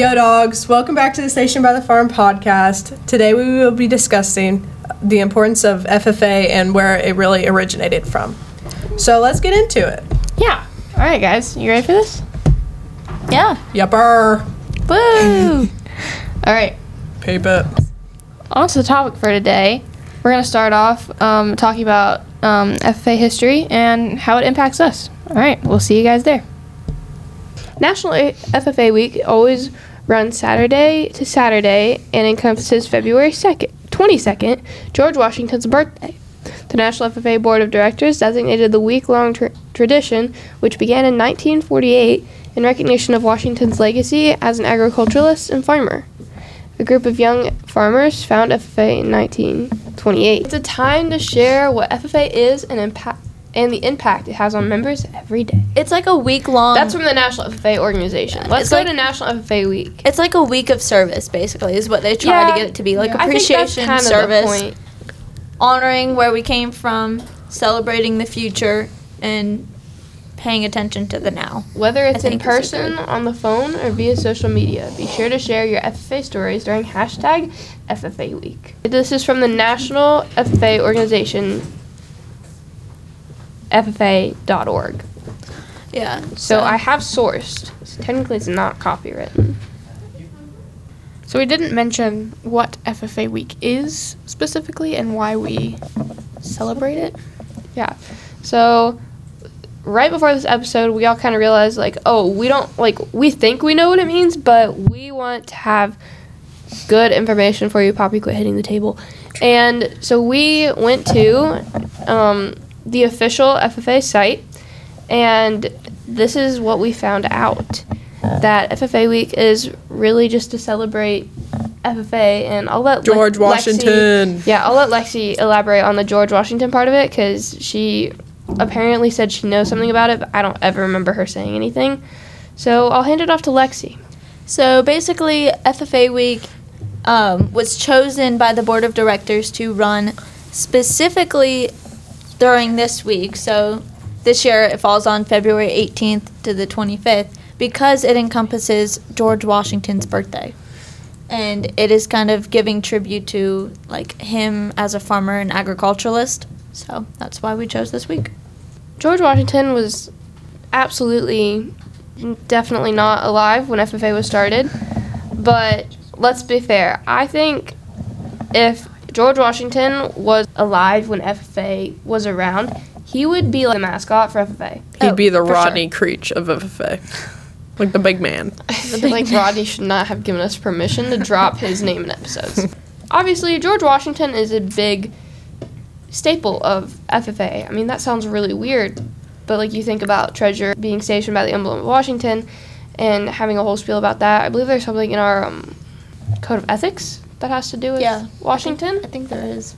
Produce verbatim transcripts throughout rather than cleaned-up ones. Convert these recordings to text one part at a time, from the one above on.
Yo dogs, welcome back to the Stationed by the Farm podcast. Today we will be discussing the importance of F F A and where it really originated from. So let's get into it. Yeah. All right, guys. You ready for this? Yeah. Yupper. Woo. All right. Paper. On to the topic for today. We're going to start off um, talking about um, F F A history and how it impacts us. All right. We'll see you guys there. National F F A Week always runs Saturday to Saturday and encompasses February second, twenty-second, George Washington's birthday. The National F F A Board of Directors designated the week-long tra- tradition, which began in nineteen forty-eight, in recognition of Washington's legacy as an agriculturalist and farmer. A group of young farmers found F F A in nineteen twenty-eight. It's a time to share what F F A is and impact. and the impact it has on members every day. It's like a week-long... That's from the National F F A Organization. Let's go like, to National F F A Week. It's like a week of service, basically, is what they try yeah, to get it to be. Like yeah, appreciation, I think that's service, kind of the point. Honoring where we came from, celebrating the future, and paying attention to the now. Whether it's in person, on the phone, or via social media, be sure to share your F F A stories during hashtag F F A Week. This is from the National F F A Organization... F F A dot org. Yeah. So, so I have sourced. So technically, it's not copywritten. So we didn't mention what F F A Week is specifically and why we celebrate it. Yeah. So right before this episode, we all kind of realized, like, oh, we don't, like, we think we know what it means, but we want to have good information for you. Poppy, quit hitting the table. And so we went to... Um, the official F F A site, and this is what we found out, that F F A Week is really just to celebrate F F A, and I'll let George Le- Washington. Lexi, yeah, I'll let Lexi elaborate on the George Washington part of it, because she apparently said she knows something about it, but I don't ever remember her saying anything. So I'll hand it off to Lexi. So basically, F F A Week um, was chosen by the Board of Directors to run specifically during this week, so this year it falls on February eighteenth to the twenty-fifth, because it encompasses George Washington's birthday. And it is kind of giving tribute to, like, him as a farmer and agriculturalist, so that's why we chose this week. George Washington was absolutely, definitely not alive when F F A was started, but let's be fair. I think if George Washington was alive when F F A was around, he would be like the mascot for F F A. He'd oh, be the Rodney sure. Creech of F F A. Like the big man. I feel like Rodney should not have given us permission to drop his name in episodes. Obviously, George Washington is a big staple of F F A. I mean, that sounds really weird, but like you think about Treasure being stationed by the emblem of Washington and having a whole spiel about that. I believe there's something in our um, code of ethics that has to do with yeah, Washington? I think, I think there is.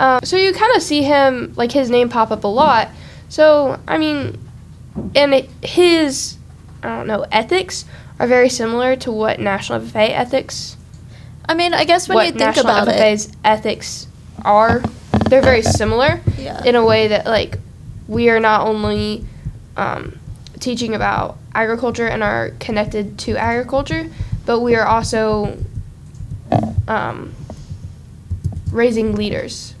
Um, so you kind of see him, like, his name pop up a lot. So, I mean, and it, his, I don't know, ethics are very similar to what National F F A ethics... I mean, I guess when you think about it... What National F F A's ethics are, they're very similar yeah. in a way that, like, we are not only um, teaching about agriculture and are connected to agriculture, but we are also... Um, raising leaders.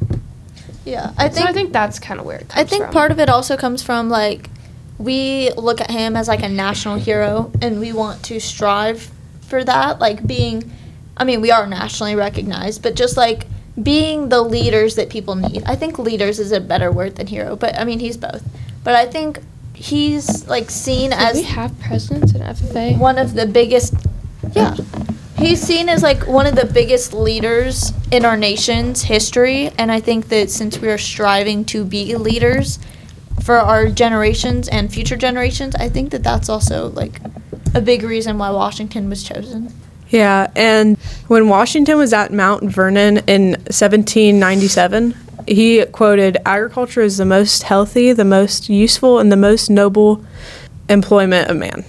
Yeah, I think. So I think that's kind of where it comes from. I think from. part of it also comes from, like, we look at him as, like, a national hero, and we want to strive for that. Like, being, I mean, we are nationally recognized, but just, like, being the leaders that people need. I think leaders is a better word than hero, but, I mean, he's both. But I think he's, like, seen Do as. Do we have presidents in F F A? One of the biggest. Yeah. He's seen as, like, one of the biggest leaders in our nation's history, and I think that since we are striving to be leaders for our generations and future generations, I think that that's also, like, a big reason why Washington was chosen. Yeah, and when Washington was at Mount Vernon in seventeen ninety-seven, he quoted, "Agriculture is the most healthy, the most useful, and the most noble employment of man."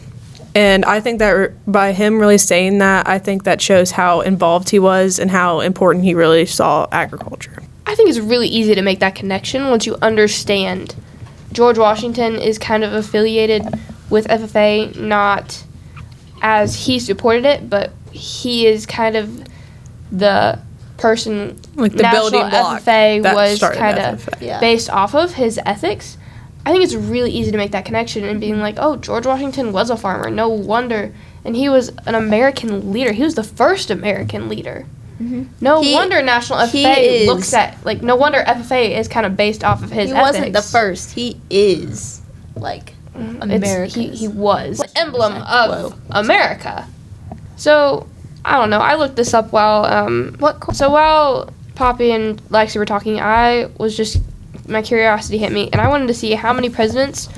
And I think that re- by him really saying that, I think that shows how involved he was and how important he really saw agriculture. I think it's really easy to make that connection once you understand George Washington is kind of affiliated with F F A, not as he supported it, but he is kind of the person, like the National building block F F A that was kind of yeah. based off of his ethics. I think it's really easy to make that connection and being like, oh, George Washington was a farmer, no wonder. And he was an American leader. He was the first American leader. Mm-hmm. No he, wonder National F F A looks at, like, no wonder F F A is kind of based off of his he ethics. He wasn't the first. He is, like, America. He, he was. The emblem of Whoa. America. So, I don't know. I looked this up while, um, what? so while Poppy and Lexi were talking, I was just, my curiosity hit me, and I wanted to see how many presidents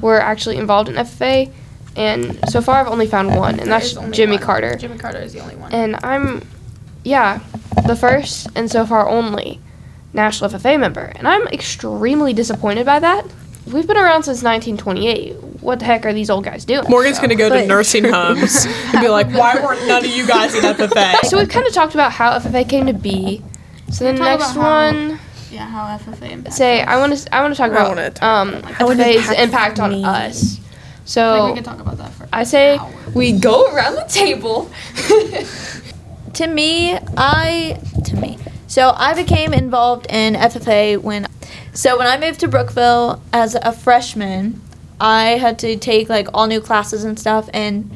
were actually involved in F F A. And so far, I've only found one, and that's Jimmy one. Carter. Jimmy Carter is the only one. And I'm, yeah, the first and so far only National F F A member. And I'm extremely disappointed by that. We've been around since nineteen twenty-eight. What the heck are these old guys doing? Morgan's so. going to go but to nursing homes and be like, why weren't none of you guys in F F A? So we've kind of talked about how F F A came to be. So the next one... Yeah, how F F A impacts Say, us. I want to I want to talk I about talk um about F F A's impact on me. us. So like we can talk about that for I say hours. we go around the table. to me, I to me. So I became involved in F F A when so when I moved to Brookville as a freshman, I had to take like all new classes and stuff, and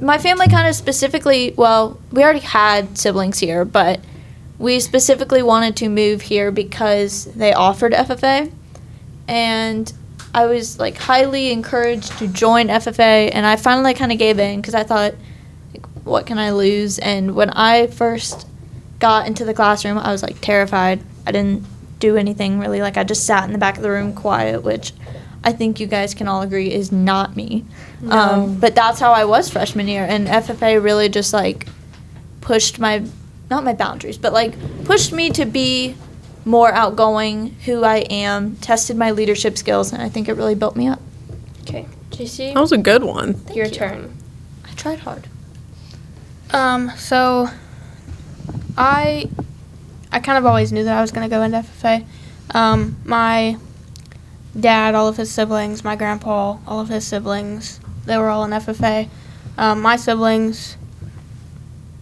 my family kind of specifically, well, we already had siblings here, but we specifically wanted to move here because they offered F F A, and I was like highly encouraged to join F F A, and I finally kind of gave in because I thought, like, what can I lose? And when I first got into the classroom, I was like terrified. I didn't do anything really. Like I just sat in the back of the room quiet, which I think you guys can all agree is not me. No. Um, but that's how I was freshman year, and F F A really just like pushed my not my boundaries, but, like, pushed me to be more outgoing, who I am, tested my leadership skills, and I think it really built me up. Okay. J C? That was a good one. Thank Your you. turn. I tried hard. Um, so, I, I kind of always knew that I was going to go into F F A. Um, my dad, all of his siblings, my grandpa, all of his siblings, they were all in F F A. Um, my siblings...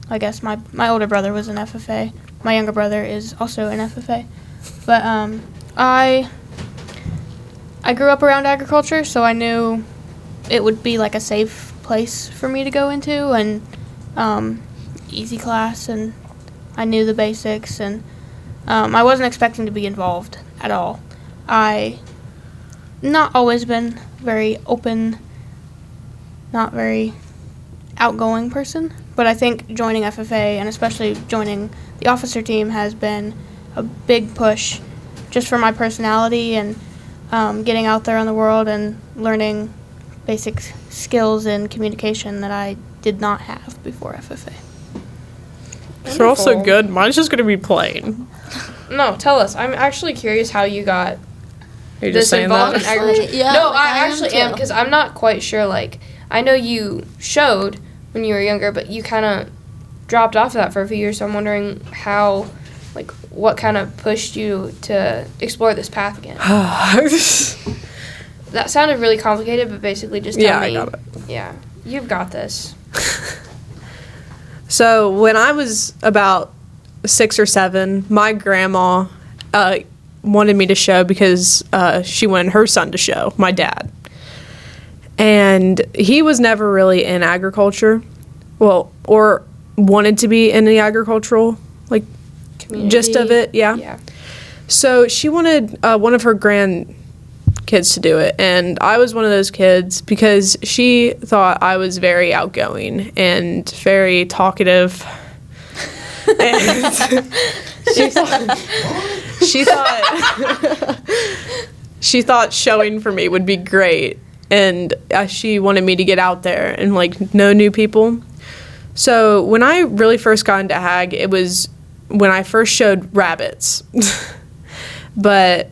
I guess my, my older brother was in F F A. My younger brother is also in F F A. But um, I I grew up around agriculture, so I knew it would be like a safe place for me to go into, and um, easy class, and I knew the basics, and um, I wasn't expecting to be involved at all. I not always been very open, not very outgoing person. But I think joining F F A, and especially joining the officer team, has been a big push just for my personality and um, getting out there in the world and learning basic skills in communication that I did not have before F F A. Wonderful. They're also good. Mine's just going to be plain. No, tell us. I'm actually curious how you got Are you this just saying involved that? in agriculture. Yeah, no, like I, I actually am, because I'm not quite sure. Like, I know you showed... when you were younger, but you kind of dropped off of that for a few years, so I'm wondering how, like, what kind of pushed you to explore this path again? That sounded really complicated, but basically just tell yeah, me. Yeah, I got it. Yeah, you've got this. So when I was about six or seven, my grandma uh, wanted me to show because uh, she wanted her son to show, my dad. And he was never really in agriculture, well, or wanted to be in the agricultural, like, community. Gist of it, yeah. yeah. So she wanted uh, one of her grandkids to do it, and I was one of those kids because she thought I was very outgoing and very talkative. and she thought... She thought, she thought showing for me would be great. And uh, she wanted me to get out there and, like, know new people. So when I really first got into ag, it was when I first showed rabbits. But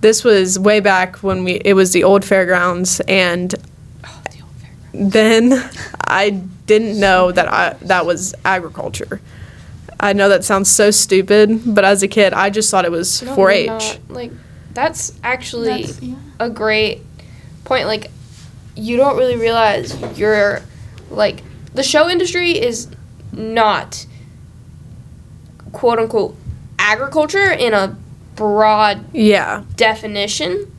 this was way back when we it was the old fairgrounds, and oh, the old fairgrounds. Then I didn't know that I that was agriculture. I know that sounds so stupid, but as a kid, I just thought it was no, four H. Not, like, that's actually that's, yeah. a great... point. Like, you don't really realize your Like, the show industry is not, quote-unquote, agriculture in a broad yeah. definition.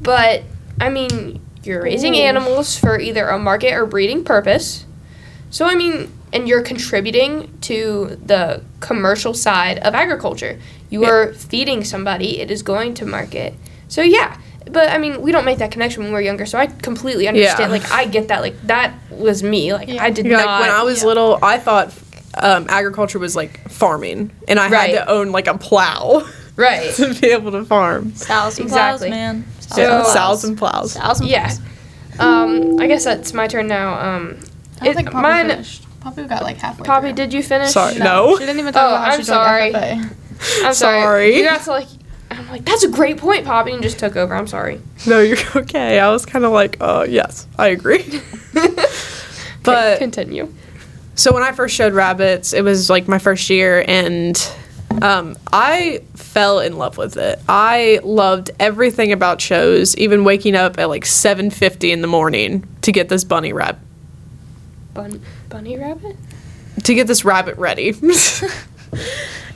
But, I mean, you're raising Ooh. animals for either a market or breeding purpose. So, I mean, and you're contributing to the commercial side of agriculture. You yeah. are feeding somebody. It is going to market. So, yeah. But, I mean, we don't make that connection when we're younger, so I completely understand. Yeah. Like, I get that. Like, that was me. Like, yeah. I did You're not. Like, when I was yeah. little, I thought um, agriculture was, like, farming. And I right. had to own, like, a plow. Right. to be able to farm. Sows and exactly. plows, man. Sows yeah. Sows and plows. Sows and plows. Yeah. Um, I guess that's my turn now. Um, I don't it, think Poppy mine, finished. Poppy got, like, halfway Poppy, through. Did you finish? Sorry. No. no. She didn't even talk oh, about how I'm she sorry. I'm sorry. sorry. You got to, like... I'm like, that's a great point, Poppy, and just took over. I'm sorry. No, you're okay. I was kind of like, oh, uh, yes, I agree. But continue. So when I first showed rabbits, it was like my first year, and um, I fell in love with it. I loved everything about shows, even waking up at like seven fifty in the morning to get this bunny rabbit. Bun- bunny rabbit? To get this rabbit ready.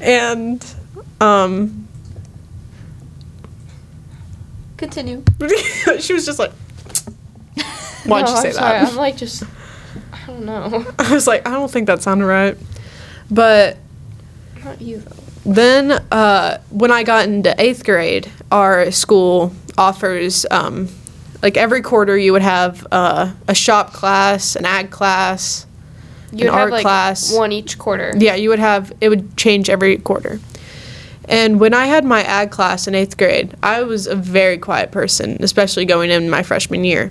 And... um. Continue. She was just like, why'd no, you say I'm sorry. that? I'm like, just, I don't know. I was like, I don't think that sounded right. But not you, though. Then uh, when I got into eighth grade, our school offers, um, like, every quarter you would have uh, a shop class, an ag class, you an art like class. You would have, like, one each quarter. Yeah, you would have, it would change every quarter. And when I had my ag class in eighth grade, I was a very quiet person, especially going in my freshman year.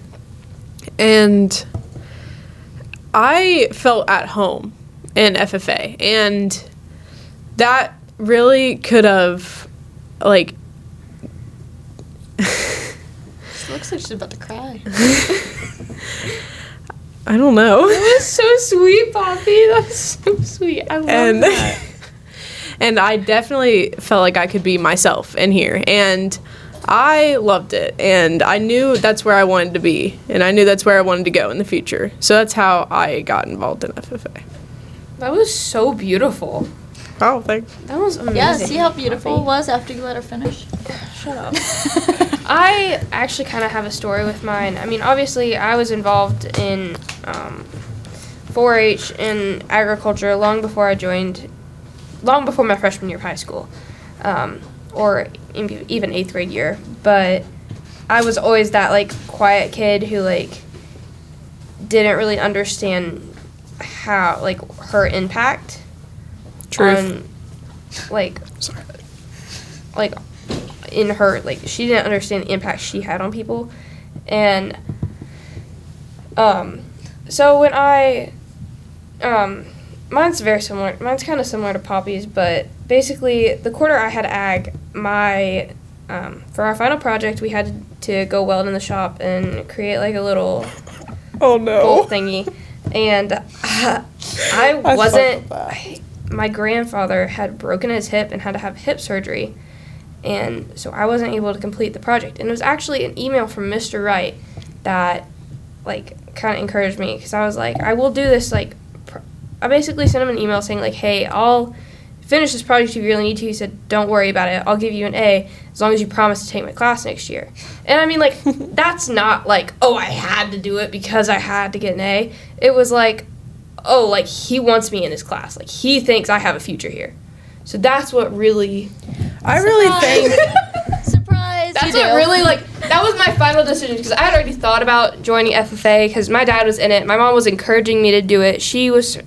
And I felt at home in F F A. And that really could have, like... She looks like she's about to cry. I don't know. That was so sweet, Poppy. That was so sweet. I love and that. And I definitely felt like I could be myself in here. And I loved it. And I knew that's where I wanted to be. And I knew that's where I wanted to go in the future. So that's how I got involved in F F A. That was so beautiful. Oh, thanks. That was amazing. Yeah, see how beautiful it was after you let her finish? Shut up. I actually kind of have a story with mine. I mean, obviously, I was involved in um, four H and agriculture long before I joined long before my freshman year of high school, um, or in, even eighth grade year. But I was always that, like, quiet kid who, like, didn't really understand how, like, her impact. Truth. On, like, Sorry. like, in her, like, she didn't understand the impact she had on people. And um, so when I... um. Mine's very similar. Mine's kind of similar to Poppy's, but basically the quarter I had ag, my um, for our final project we had to go weld in the shop and create like a little oh no bolt thingy, and I, I wasn't. I, my grandfather had broken his hip and had to have hip surgery, and so I wasn't able to complete the project. And it was actually an email from Mister Wright that like kind of encouraged me because I was like, I will do this like. I basically sent him an email saying, like, hey, I'll finish this project if you really need to. He said, don't worry about it. I'll give you an A as long as you promise to take my class next year. And, I mean, like, that's not, like, oh, I had to do it because I had to get an A. It was like, oh, like, he wants me in his class. Like, he thinks I have a future here. So that's what really... I surprise. really think... Surprise! That's what do. really, like... That was my final decision because I had already thought about joining F F A because my dad was in it. My mom was encouraging me to do it. She was...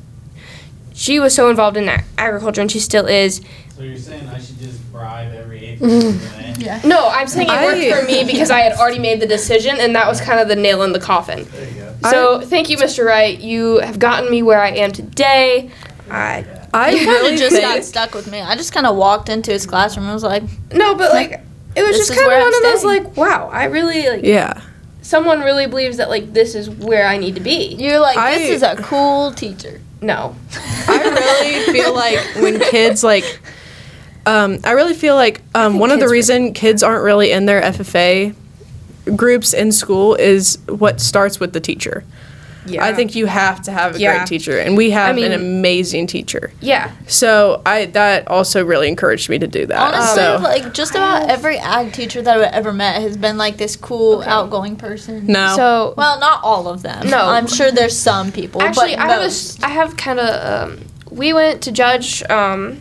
She was so involved in agriculture, and she still is. So you're saying I should just bribe every eighth grade? Yeah. No, I'm saying it worked for me because I had already made the decision, and that was kind of the nail in the coffin. There you go. So I, thank you, Mister Wright. You have gotten me where I am today. I I you really just got stuck with me. I just kind of walked into his classroom and was like, no, but like it was just kind of one of those like, wow, I really like. Yeah. Someone really believes that like this is where I need to be. You're like, I, this is a cool teacher. No. I really feel like when kids, like, um, I really feel like um, one of the reason kids aren't really in their F F A groups in school is what starts with the teacher. Yeah. I think you have to have a yeah. great teacher, and we have I mean, an amazing teacher. Yeah. So I that also really encouraged me to do that. Honestly, so. like just about every ag teacher that I've ever met has been like this cool, okay. outgoing person. No. So well, not all of them. No, I'm sure there's some people. Actually, but I most. have a, I have kind of. Um, we went to judge um,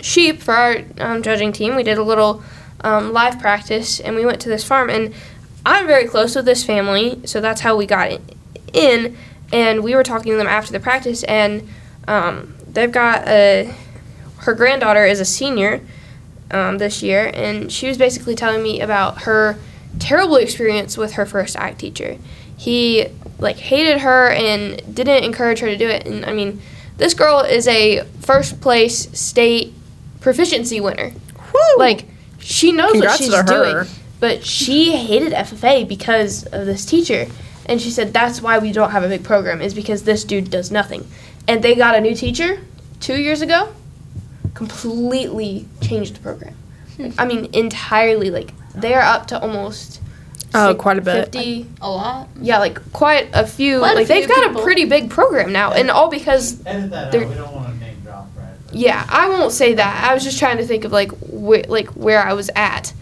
sheep for our um, judging team. We did a little um, live practice, and we went to this farm, and I'm very close with this family, so that's how we got in, and we were talking to them after the practice, and um, they've got a, her granddaughter is a senior um, this year, and she was basically telling me about her terrible experience with her first ag teacher. He, like, hated her and didn't encourage her to do it, and, I mean, this girl is a first place state proficiency winner. Woo! Like, she knows Congrats what she's doing. But she hated F F A because of this teacher. And she said, that's why we don't have a big program, is because this dude does nothing. And they got a new teacher two years ago, completely changed the program. Like, I mean, entirely. Like, they are up to almost oh, six, quite a bit. fifty. A lot? Yeah, like, quite a few. Quite like, a few they've got people. A pretty big program now. And all because... Edit that out. We don't want to name drop, right? Yeah, I won't say that. I was just trying to think of, like, wh- like where I was at.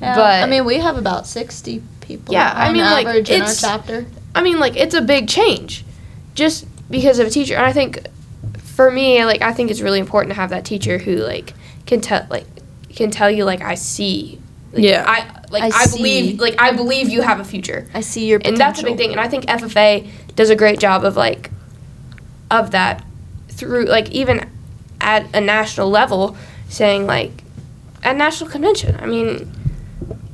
Yeah, but I mean, we have about sixty people yeah, on I mean, average like, in our chapter. I mean, like, it's a big change just because of a teacher. And I think, for me, like, I think it's really important to have that teacher who, like, can tell, like, can tell you, like, I see. Like, yeah. I, like, I, I believe, like, I believe you have a future. I see your potential. And that's a big thing. And I think F F A does a great job of, like, of that through, like, even at a national level, saying, like, at national convention. I mean...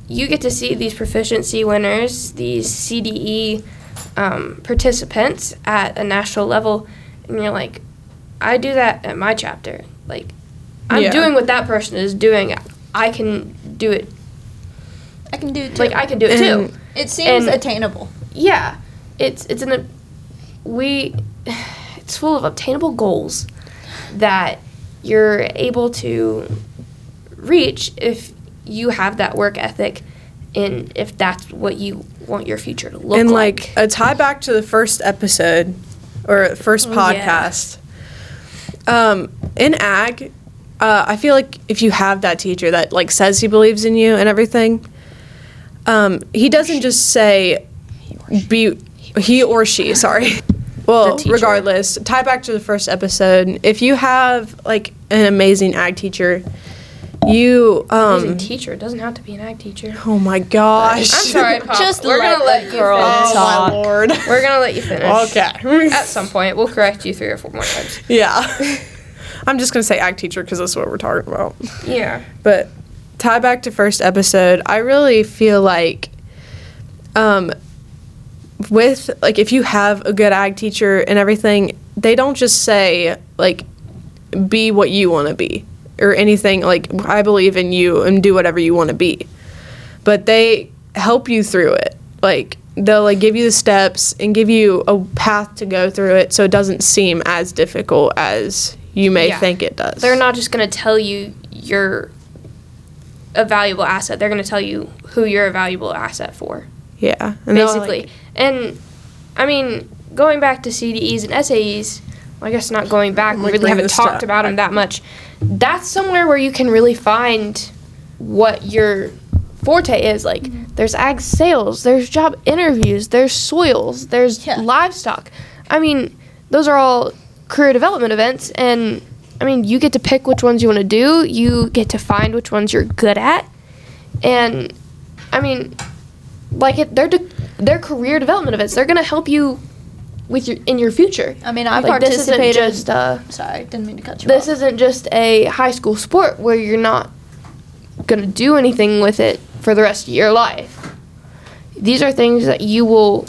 You get to see these proficiency winners, these C D E um, participants at a national level, and you're like, I do that at my chapter. Like, I'm yeah. doing what that person is doing. I can do it. I can do it, too. Like, I can do it, and too. It seems and attainable. Yeah. It's, it's, an, we, it's full of obtainable goals that you're able to reach if you have that work ethic, and if that's what you want your future to look and like. And, like, a tie back to the first episode or first oh, podcast, yeah. um, in ag, uh, I feel like if you have that teacher that, like, says he believes in you and everything, um, he doesn't just say, be he or she, sorry. Well, regardless, tie back to the first episode. If you have, like, an amazing ag teacher, You, um... a teacher. It doesn't have to be an ag teacher. Oh, my gosh. I'm sorry, Pop. Just We're going to let you finish. Oh, talk. my Lord. We're going to let you finish. Okay. At some point. We'll correct you three or four more times. Yeah. I'm just going to say ag teacher because that's what we're talking about. Yeah. But tie back to first episode, I really feel like, um, with, like, if you have a good ag teacher and everything, they don't just say, like, be what you want to be. Or anything, like, I believe in you and do whatever you want to be. But they help you through it. Like, they'll, like, give you the steps and give you a path to go through it so it doesn't seem as difficult as you may yeah. think it does. They're not just going to tell you you're a valuable asset. They're going to tell you who you're a valuable asset for. Yeah. And basically. Like, and, I mean, going back to C D Es and S A Es, well, I guess not going back. We really haven't talked stuff. about them that much. That's somewhere where you can really find what your forte is. Like, mm-hmm. there's ag sales, there's job interviews, there's soils, there's yeah. livestock. I mean, those are all career development events, and, I mean, you get to pick which ones you want to do. You get to find which ones you're good at. And, I mean, like, it, they're, de- they're career development events. They're going to help you with your in your future. I mean, I like, participated. This isn't just, uh, sorry, didn't mean to cut you this off. This isn't just a high school sport where you're not going to do anything with it for the rest of your life. These are things that you will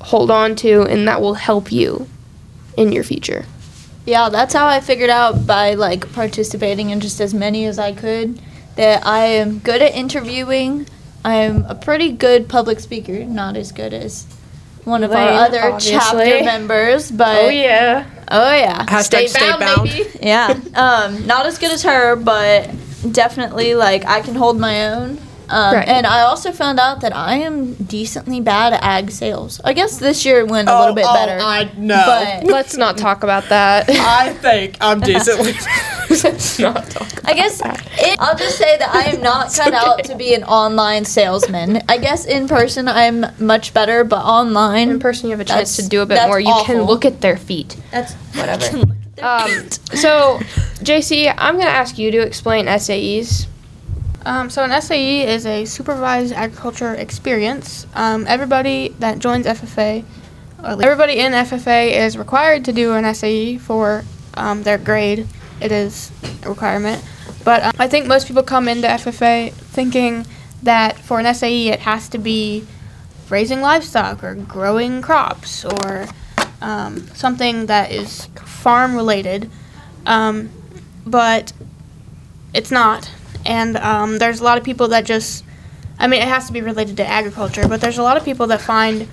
hold on to and that will help you in your future. Yeah, that's how I figured out by, like, participating in just as many as I could, that I am good at interviewing. I am a pretty good public speaker, not as good as one of Lane, our other obviously. chapter members, but oh yeah, oh yeah, hashtag stay bound, bound. Maybe. yeah. Um, not as good as her, but definitely, like, I can hold my own. Um, right. And I also found out that I am decently bad at ag sales. I guess this year went a oh, little bit oh, better. I know. But let's not talk about that. I think I'm decently let's not talk about I guess that. It, I'll just say that I am not cut okay. out to be an online salesman. I guess in person I'm much better, but online in person you have a chance to do a bit more. You awful. Can look at their feet. That's whatever. Um, so, J C, I'm going to ask you to explain S A Es. Um, so an S A E is a supervised agriculture experience. Um, everybody that joins F F A, everybody in F F A is required to do an S A E for um, their grade. It is a requirement. But um, I think most people come into F F A thinking that for an S A E it has to be raising livestock or growing crops or um, something that is farm related. Um, but it's not. And um, there's a lot of people that just, I mean, it has to be related to agriculture, but there's a lot of people that find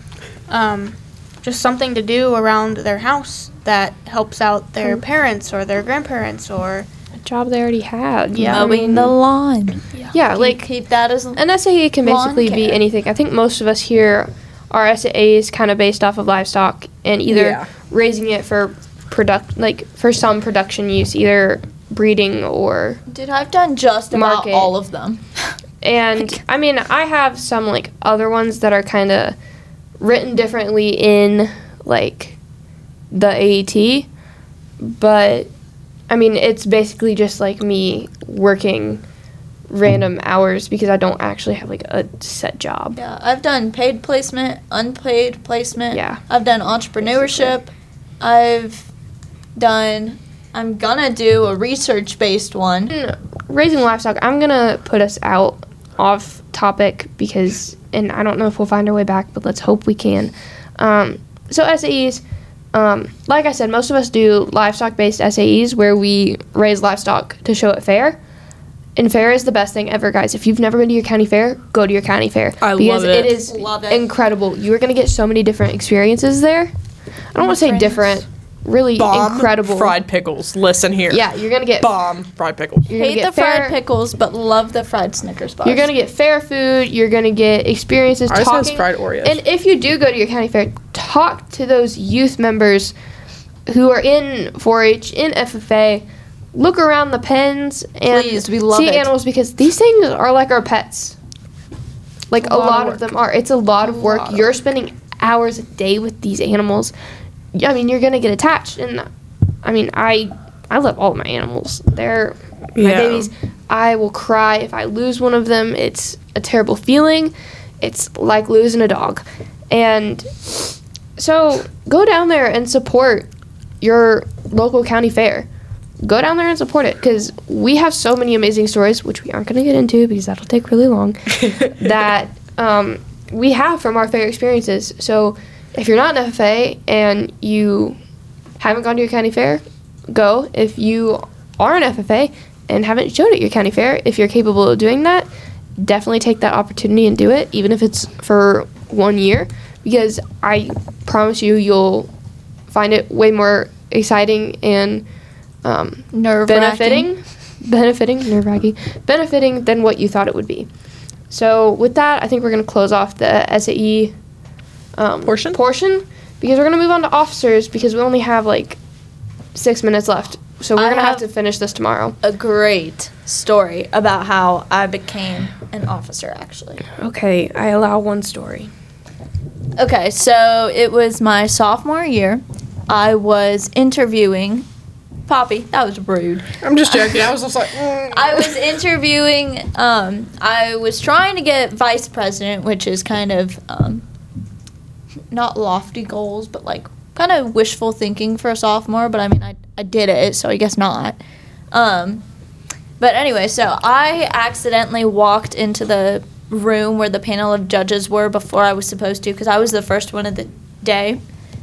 um, just something to do around their house that helps out their parents or their grandparents or a job they already had. Yeah, mowing I mean, the lawn. Yeah, yeah like keep that as an S A E can basically be anything. I think most of us here, our S A E is kind of based off of livestock and either yeah. raising it for product, like for some production use, either. Breeding or dude, I've done just market. About all of them. And I mean, I have some like other ones that are kind of written differently in like the A E T, but I mean, it's basically just like me working random hours because I don't actually have like a set job. Yeah, I've done paid placement, unpaid placement. Yeah, I've done entrepreneurship. Basically. I've done. I'm gonna do a research-based one. Raising livestock, I'm gonna put us out off topic because, and I don't know if we'll find our way back, but let's hope we can. Um, so S A Es, um, like I said, most of us do livestock-based S A Es where we raise livestock to show at fair. And fair is the best thing ever, guys. If you've never been to your county fair, go to your county fair. I love it. Because it is love it. Incredible. You are gonna get so many different experiences there. I don't want to say different. Really bomb incredible fried pickles. Listen here. Yeah, you're gonna get bomb fried pickles. You're hate the fair, fried pickles, but love the fried Snickers bars. You're gonna get fair food. You're gonna get experiences. Ours talking. Has fried Oreos. And if you do go to your county fair, talk to those youth members who are in four H, in F F A. Look around the pens and please, we love see it. Animals because these things are like our pets. Like a, a lot, lot of, of them are. It's a lot of work. Lot you're of spending work. Hours a day with these animals. Yeah, I mean, you're going to get attached. And, I mean, I I love all my animals. They're my yeah. babies. I will cry if I lose one of them. It's a terrible feeling. It's like losing a dog. And so go down there and support your local county fair. Go down there and support it because we have so many amazing stories, which we aren't going to get into because that'll take really long, that um, we have from our fair experiences. So if you're not an F F A and you haven't gone to your county fair, go. If you are an F F A and haven't showed at your county fair, if you're capable of doing that, definitely take that opportunity and do it, even if it's for one year, because I promise you, you'll find it way more exciting and um, nerve-wracking. benefiting, benefiting, nerve-wracking, benefiting than what you thought it would be. So with that, I think we're going to close off the S A E Um, portion? Portion, because we're going to move on to officers because we only have, like, six minutes left. So we're going to have to finish this tomorrow. A great story about how I became an officer, actually. Okay, I allow one story. Okay, so it was my sophomore year. I was interviewing Poppy. That was rude. I'm just joking. I was just like... Mm. I was interviewing... Um, I was trying to get vice president, which is kind of... Um, not lofty goals, but like kind of wishful thinking for a sophomore, but I mean, I, I did it, so I guess not. Um, but anyway, so I accidentally walked into the room where the panel of judges were before I was supposed to, because I was the first one of the day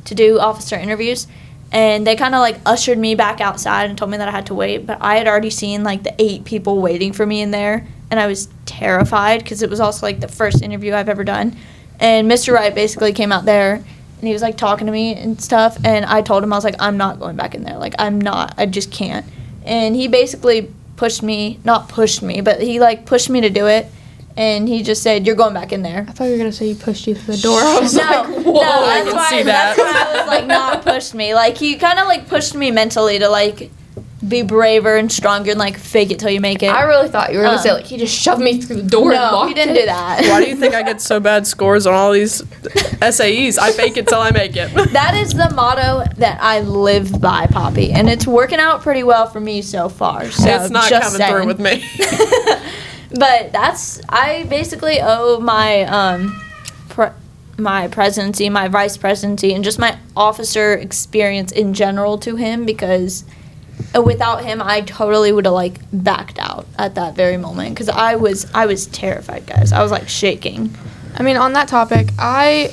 to do officer interviews, and they kind of like ushered me back outside and told me that I had to wait, but I had already seen like the eight people waiting for me in there, and I was terrified, because it was also like the first interview I've ever done. And Mister Wright basically came out there, and he was, like, talking to me and stuff. And I told him, I was like, I'm not going back in there. Like, I'm not. I just can't. And he basically pushed me. Not pushed me, but he, like, pushed me to do it. And he just said, "You're going back in there." I thought you were gonna say he pushed you through the door. I was no, like, "Whoa, no, I can why, see that." That's why I was like, "Not pushed me." Like he kind of like pushed me mentally to like be braver and stronger and like fake it till you make it. I really thought you were um, gonna say like he just shoved me through the door. No, and locked he didn't it. do that. Why do you think I get so bad scores on all these S A Es? I fake it till I make it. That is the motto that I live by, Poppy, and it's working out pretty well for me so far. So it's not just coming saying. through with me. But that's, I basically owe my um, pre- my presidency, my vice presidency, and just my officer experience in general to him, because without him, I totally would have, like, backed out at that very moment, because I was, I was terrified, guys. I was, like, shaking. I mean, on that topic, I,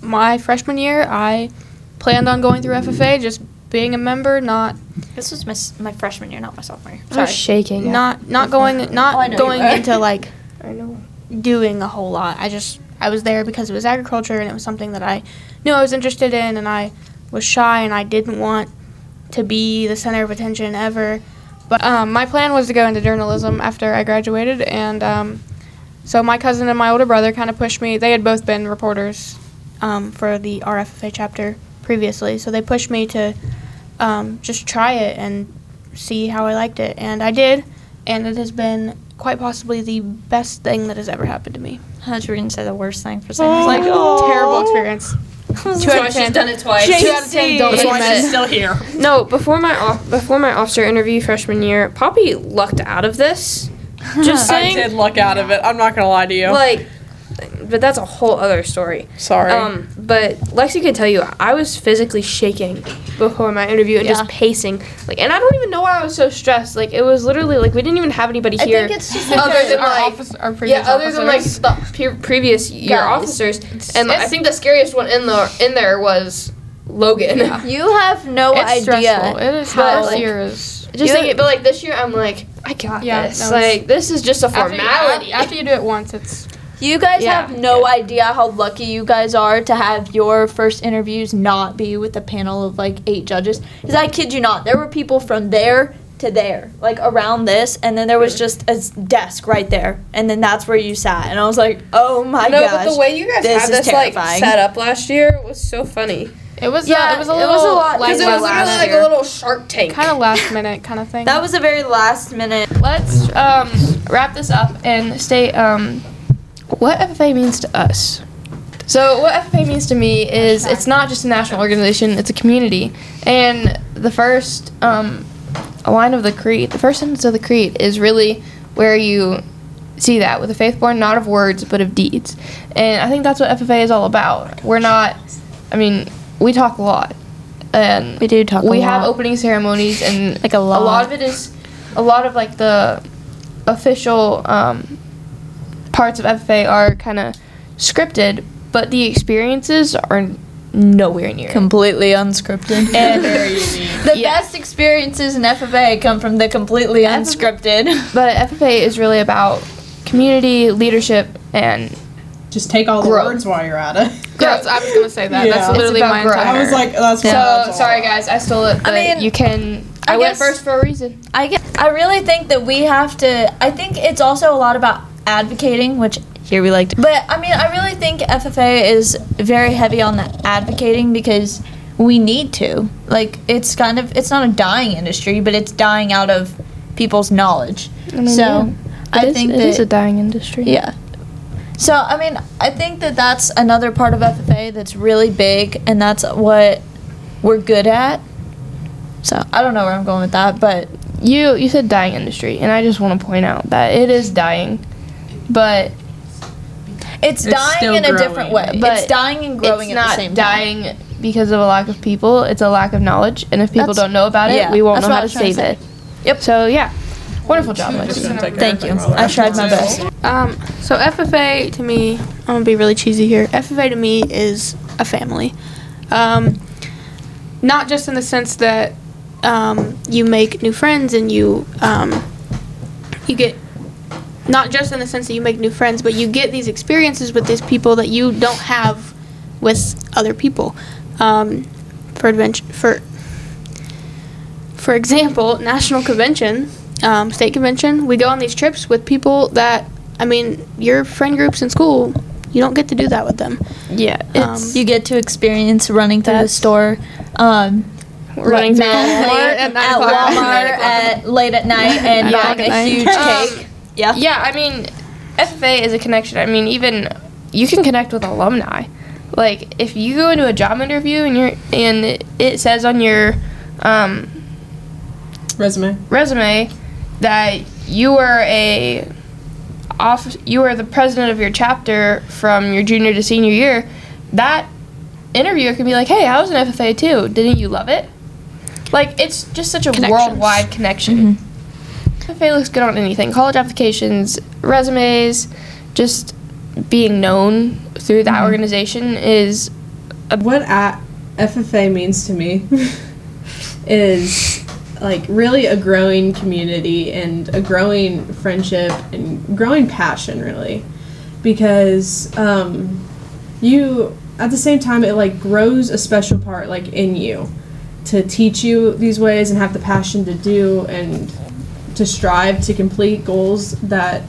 my freshman year, I planned on going through F F A, just being a member, not... This was my my freshman year, not my sophomore year. Sorry. I was shaking. Yeah. Not not going not oh, going into like I know. doing a whole lot. I just I was there because it was agriculture and it was something that I knew I was interested in, and I was shy and I didn't want to be the center of attention ever. But um, my plan was to go into journalism after I graduated, and um, so my cousin and my older brother kind of pushed me. They had both been reporters um, for the R F F A chapter previously, so they pushed me to. Um, just try it and see how I liked it. And I did, and it has been quite possibly the best thing that has ever happened to me. I thought you were going to say the worst thing for saying. It's like a terrible experience. Two out of ten. She's done it twice. Two out of ten. That's why she's still here. No, before my off- before my officer interview freshman year, Poppy lucked out of this. Just saying. I did luck out of it. I'm not going to lie to you. Like, but that's a whole other story. Sorry. Um, but Lexi can tell you, I was physically shaking before my interview and yeah. just pacing. Like, and I don't even know why I was so stressed. Like, it was literally like we didn't even have anybody here. I think it's just other than our, like, office, our previous yeah, other officers. than like the previous year yeah, officers. It's, and like, it's, I think the scariest one in the in there was Logan. Yeah. You have no it's idea. Stressful. It is how this like, year is. Just think it, but like this year, I'm like, I got yeah, this. No, like, this is just a formality. After you, after you do it once, it's. You guys yeah, have no yeah. idea how lucky you guys are to have your first interviews not be with a panel of, like, eight judges. Because I kid you not, there were people from there to there, like, around this, and then there was just a desk right there, and then that's where you sat. And I was like, oh, my no, gosh. No, but the way you guys this had this, like, set up last year was so funny. It was yeah, a, it was a little it was a lot because it was literally like a little Shark Tank kind of last minute kind of thing. That was a very last minute. Let's um, wrap this up and stay um. What F F A means to us. So what F F A means to me is it's not just a national organization, it's a community. And the first um, line of the creed, the first sentence of the creed is really where you see that, with a faith born not of words but of deeds. And I think that's what F F A is all about. We're not, I mean, we talk a lot. And we do talk a lot. We have opening ceremonies and like a lot. a lot of it is, a lot of like the official um, parts of F F A are kind of scripted, but the experiences are nowhere near completely unscripted. And very unique. The yeah. best experiences in F F A come from the completely unscripted. F F A, but F F A is really about community, leadership, and just take all growth. The words while you're at it. Growth. I was gonna say that. Yeah. That's literally my growth. entire. I was like, that's so. That's sorry, guys, I stole it. But I mean, you can. I, I went first for a reason. I guess I really think that we have to. I think it's also a lot about. Advocating, which here we like to, but I mean, I really think F F A is very heavy on that advocating because we need to. Like, it's kind of, it's not a dying industry, but it's dying out of people's knowledge. I mean, so yeah. I is, think it that, is a dying industry. Yeah. So I mean, I think that that's another part of F F A that's really big, and that's what we're good at. So I don't know where I'm going with that, but you you said dying industry, and I just want to point out that it is dying. But it's, it's dying in a growing. different way. But it's dying and growing at the same time. It's not dying because of a lack of people. It's a lack of knowledge. And if people that's, don't know about it, yeah, we won't know how to save it. Yep. So, yeah. Wonderful job, Lexi. Thank you. I tried my best. Um, so, F F A to me, I'm going to be really cheesy here. F F A to me is a family. Um, not just in the sense that um, you make new friends and you um, you get... Not just in the sense that you make new friends, but you get these experiences with these people that you don't have with other people. Um, for adventure, for for example, national convention, um, state convention, we go on these trips with people that I mean, your friend groups in school, you don't get to do that with them. Yeah, um, you get to experience running through the store, um, running through at, at, at Walmart at late at night and buying a huge cake. Um, yeah, yeah. I mean, F F A is a connection. I mean, even you can connect with alumni. Like, if you go into a job interview and you're and it, it says on your um, resume resume that you were a Off, you are the president of your chapter from your junior to senior year, that interviewer can be like, hey, I was an F F A too. Didn't you love it? Like, it's just such a worldwide connection. Mm-hmm. F F A looks good on anything. College applications, resumes, just being known through that mm-hmm. organization is... A what a- F F A means to me is... like really a growing community and a growing friendship and growing passion, really, because um you at the same time it like grows a special part like in you to teach you these ways and have the passion to do and to strive to complete goals that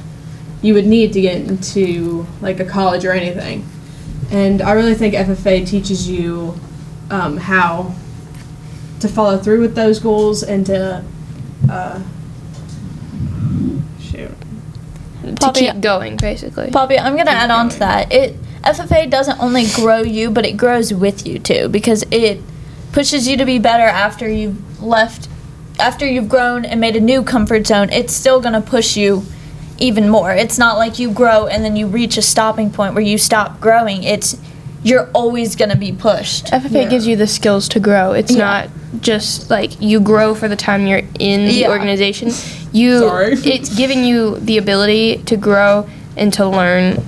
you would need to get into like a college or anything. And I really think F F A teaches you um how to follow through with those goals and to uh, shoot Poppy, to keep going, basically. Poppy, I'm gonna keep add going. on to that. It F F A doesn't only grow you, but it grows with you too, because it pushes you to be better after you've left, after you've grown and made a new comfort zone. It's still gonna push you even more. It's not like you grow and then you reach a stopping point where you stop growing. It's you're always going to be pushed. F F A yeah. gives you the skills to grow. It's yeah. not just like you grow for the time you're in the yeah. organization. You, Sorry. It's giving you the ability to grow and to learn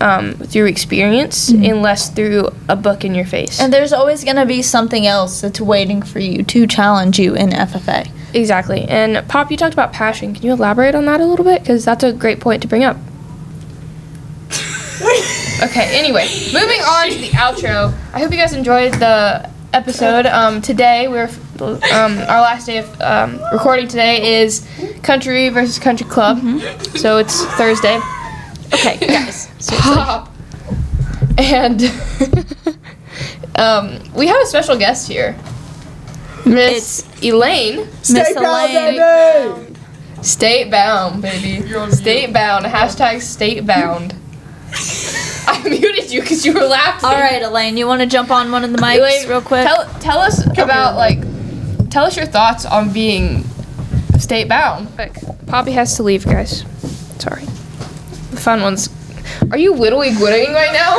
um, through experience mm-hmm. and less through a book in your face. And there's always going to be something else that's waiting for you to challenge you in F F A. Exactly. And Pop, you talked about passion. Can you elaborate on that a little bit? Because that's a great point to bring up. Okay, anyway, moving on to the outro. I hope you guys enjoyed the episode. Um, today, we're um, our last day of um, recording today is Country versus Country Club. Mm-hmm. So it's Thursday. Okay, guys. Pop. And um, we have a special guest here. Miss Elaine. Miss Elaine. State bound, baby. State bound. Hashtag state bound. I muted you because you were laughing. All right, Elaine, you want to jump on one of the mics Elaine, real quick? Tell, tell us Come about, on. like, tell us your thoughts on being state-bound. Poppy has to leave, guys. Sorry. The fun ones. Are you whittly gwitting right now?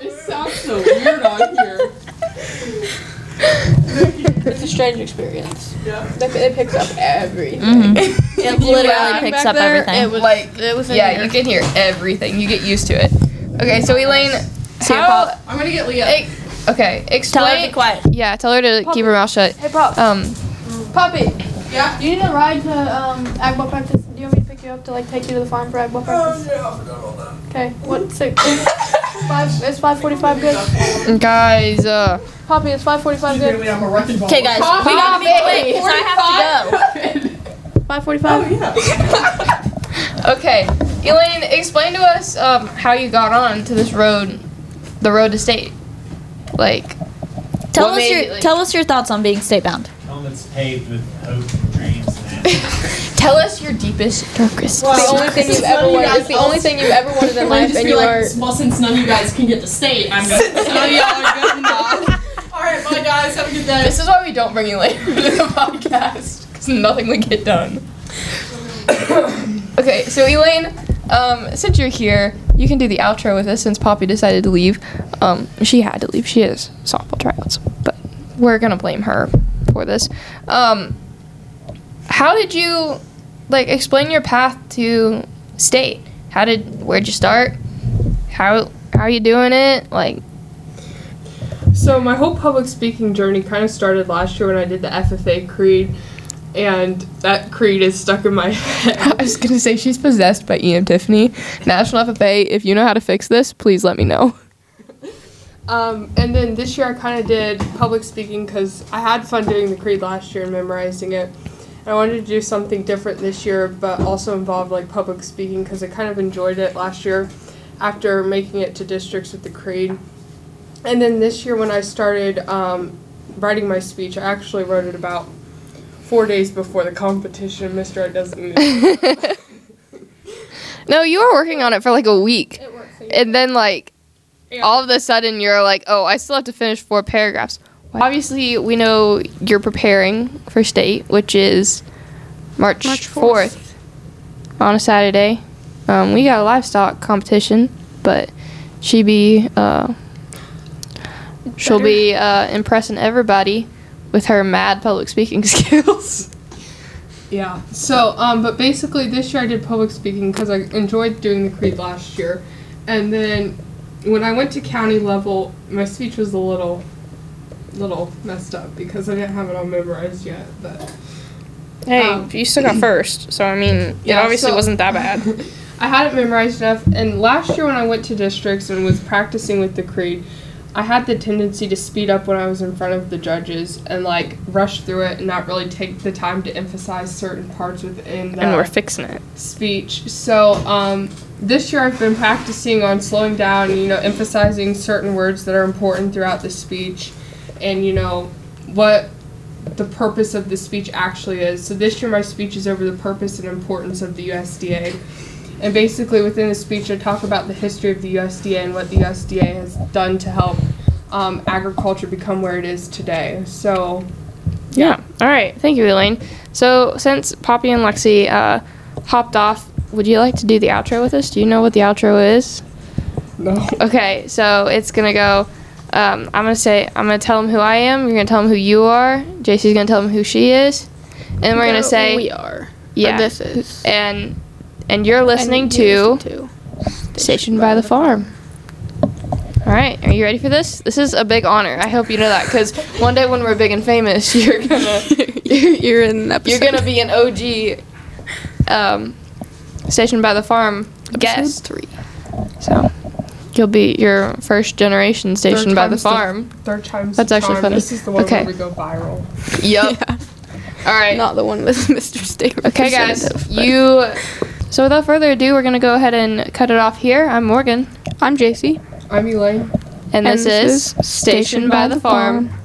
It sounds so weird on here. It's a strange experience. Yeah. It picks up everything. Mm-hmm. It literally picks up there, everything. It was like it was in yeah, here. You can hear everything. You get used to it. Okay, so Elaine, See how you, I'm gonna get Leah. It, okay, explain. Tell her to be quiet. Yeah, tell her to Poppy. keep her mouth shut. Hey, Pop. Um, mm. Poppy. Yeah. You need a ride to um ag ball practice. Do you want me to pick you up to like take you to the farm for ag ball practice? Oh yeah, I forgot all that. Okay. What six? Five, it's five forty-five good? Guys, uh... Poppy, it's five forty-five good? Okay, guys, Poppy, we gotta be quick, because I have to go. five forty-five Oh, yeah. Okay, Elaine, explain to us um, how you got on to this road, the road to state. Like, tell us made, your like, tell us your thoughts on being state-bound. Tell them it's paved with hope, dreams, and ambition. Tell us your deepest, darkest. Well, the only thing you've ever wanted. It's the only thing you've ever wanted in life, and you like, are. Well, since none of you guys can get to state, I'm going to tell y'all are good enough. All right, bye guys. Have a good day. This is why we don't bring you later to the podcast, because nothing would get done. Okay, so Elaine, um, since you're here, you can do the outro with us. Since Poppy decided to leave, um, she had to leave. She has softball tryouts, but we're gonna blame her for this. Um, how did you? Like, explain your path to state. How did, where'd you start? How how are you doing it? Like, so my whole public speaking journey kind of started last year when I did the F F A creed, and that creed is stuck in my head. I was gonna say, she's possessed by E M Tiffany. National F F A, if you know how to fix this, please let me know. Um, and then this year I kind of did public speaking because I had fun doing the creed last year and memorizing it. I wanted to do something different this year, but also involved like public speaking because I kind of enjoyed it last year after making it to districts with the creed. And then this year when I started um, writing my speech, I actually wrote it about four days before the competition. Mister Wright doesn't know. No, you were working on it for like a week. It works, so and then like yeah. all of a sudden you're like, oh, I still have to finish four paragraphs. Wow. Obviously, we know you're preparing for state, which is March, March fourth. fourth on a Saturday. Um, we got a livestock competition, but she be uh, she'll be uh, impressing everybody with her mad public speaking skills. Yeah. So, um, but basically this year I did public speaking because I enjoyed doing the creed last year. And then when I went to county level, my speech was a little, little messed up because I didn't have it all memorized yet. But hey, um, you still got first. So, I mean, yeah, it obviously so, wasn't that bad. I hadn't memorized enough. And last year when I went to districts and was practicing with the creed, I had the tendency to speed up when I was in front of the judges and, like, rush through it and not really take the time to emphasize certain parts within the and we're fixing it. speech. So um, this year I've been practicing on slowing down and, you know, emphasizing certain words that are important throughout the speech and, you know, what the purpose of the speech actually is. So this year my speech is over the purpose and importance of the U S D A. And basically within the speech I talk about the history of the U S D A and what the U S D A has done to help um, agriculture become where it is today. So, yeah. yeah. All right. Thank you, Elaine. So since Poppy and Lexi uh, hopped off, would you like to do the outro with us? Do you know what the outro is? No. Okay. So it's going to go, um, I'm going to say, I'm going to tell them who I am. You're going to tell them who you are. J C's going to tell them who she is. And we're going to say. We are. Yeah. This is. And. And you're listening and you to, listen to Stationed by the Farm. All right, are you ready for this? This is a big honor. I hope you know that because one day when we're big and famous, you're gonna you're in an episode. You're gonna be an O G um, Stationed by the Farm episode guest. Three. So you'll be your first generation Stationed by the Farm. The, third time's That's the actually charm. Funny. This is the one okay. where we go viral. Yep. Yeah. All right. Not the one with Mister State Representative. Okay, guys, you. So without further ado, we're going to go ahead and cut it off here. I'm Morgan. I'm J C. I'm Elaine. And this, and this is Stationed by the Farm. Farm.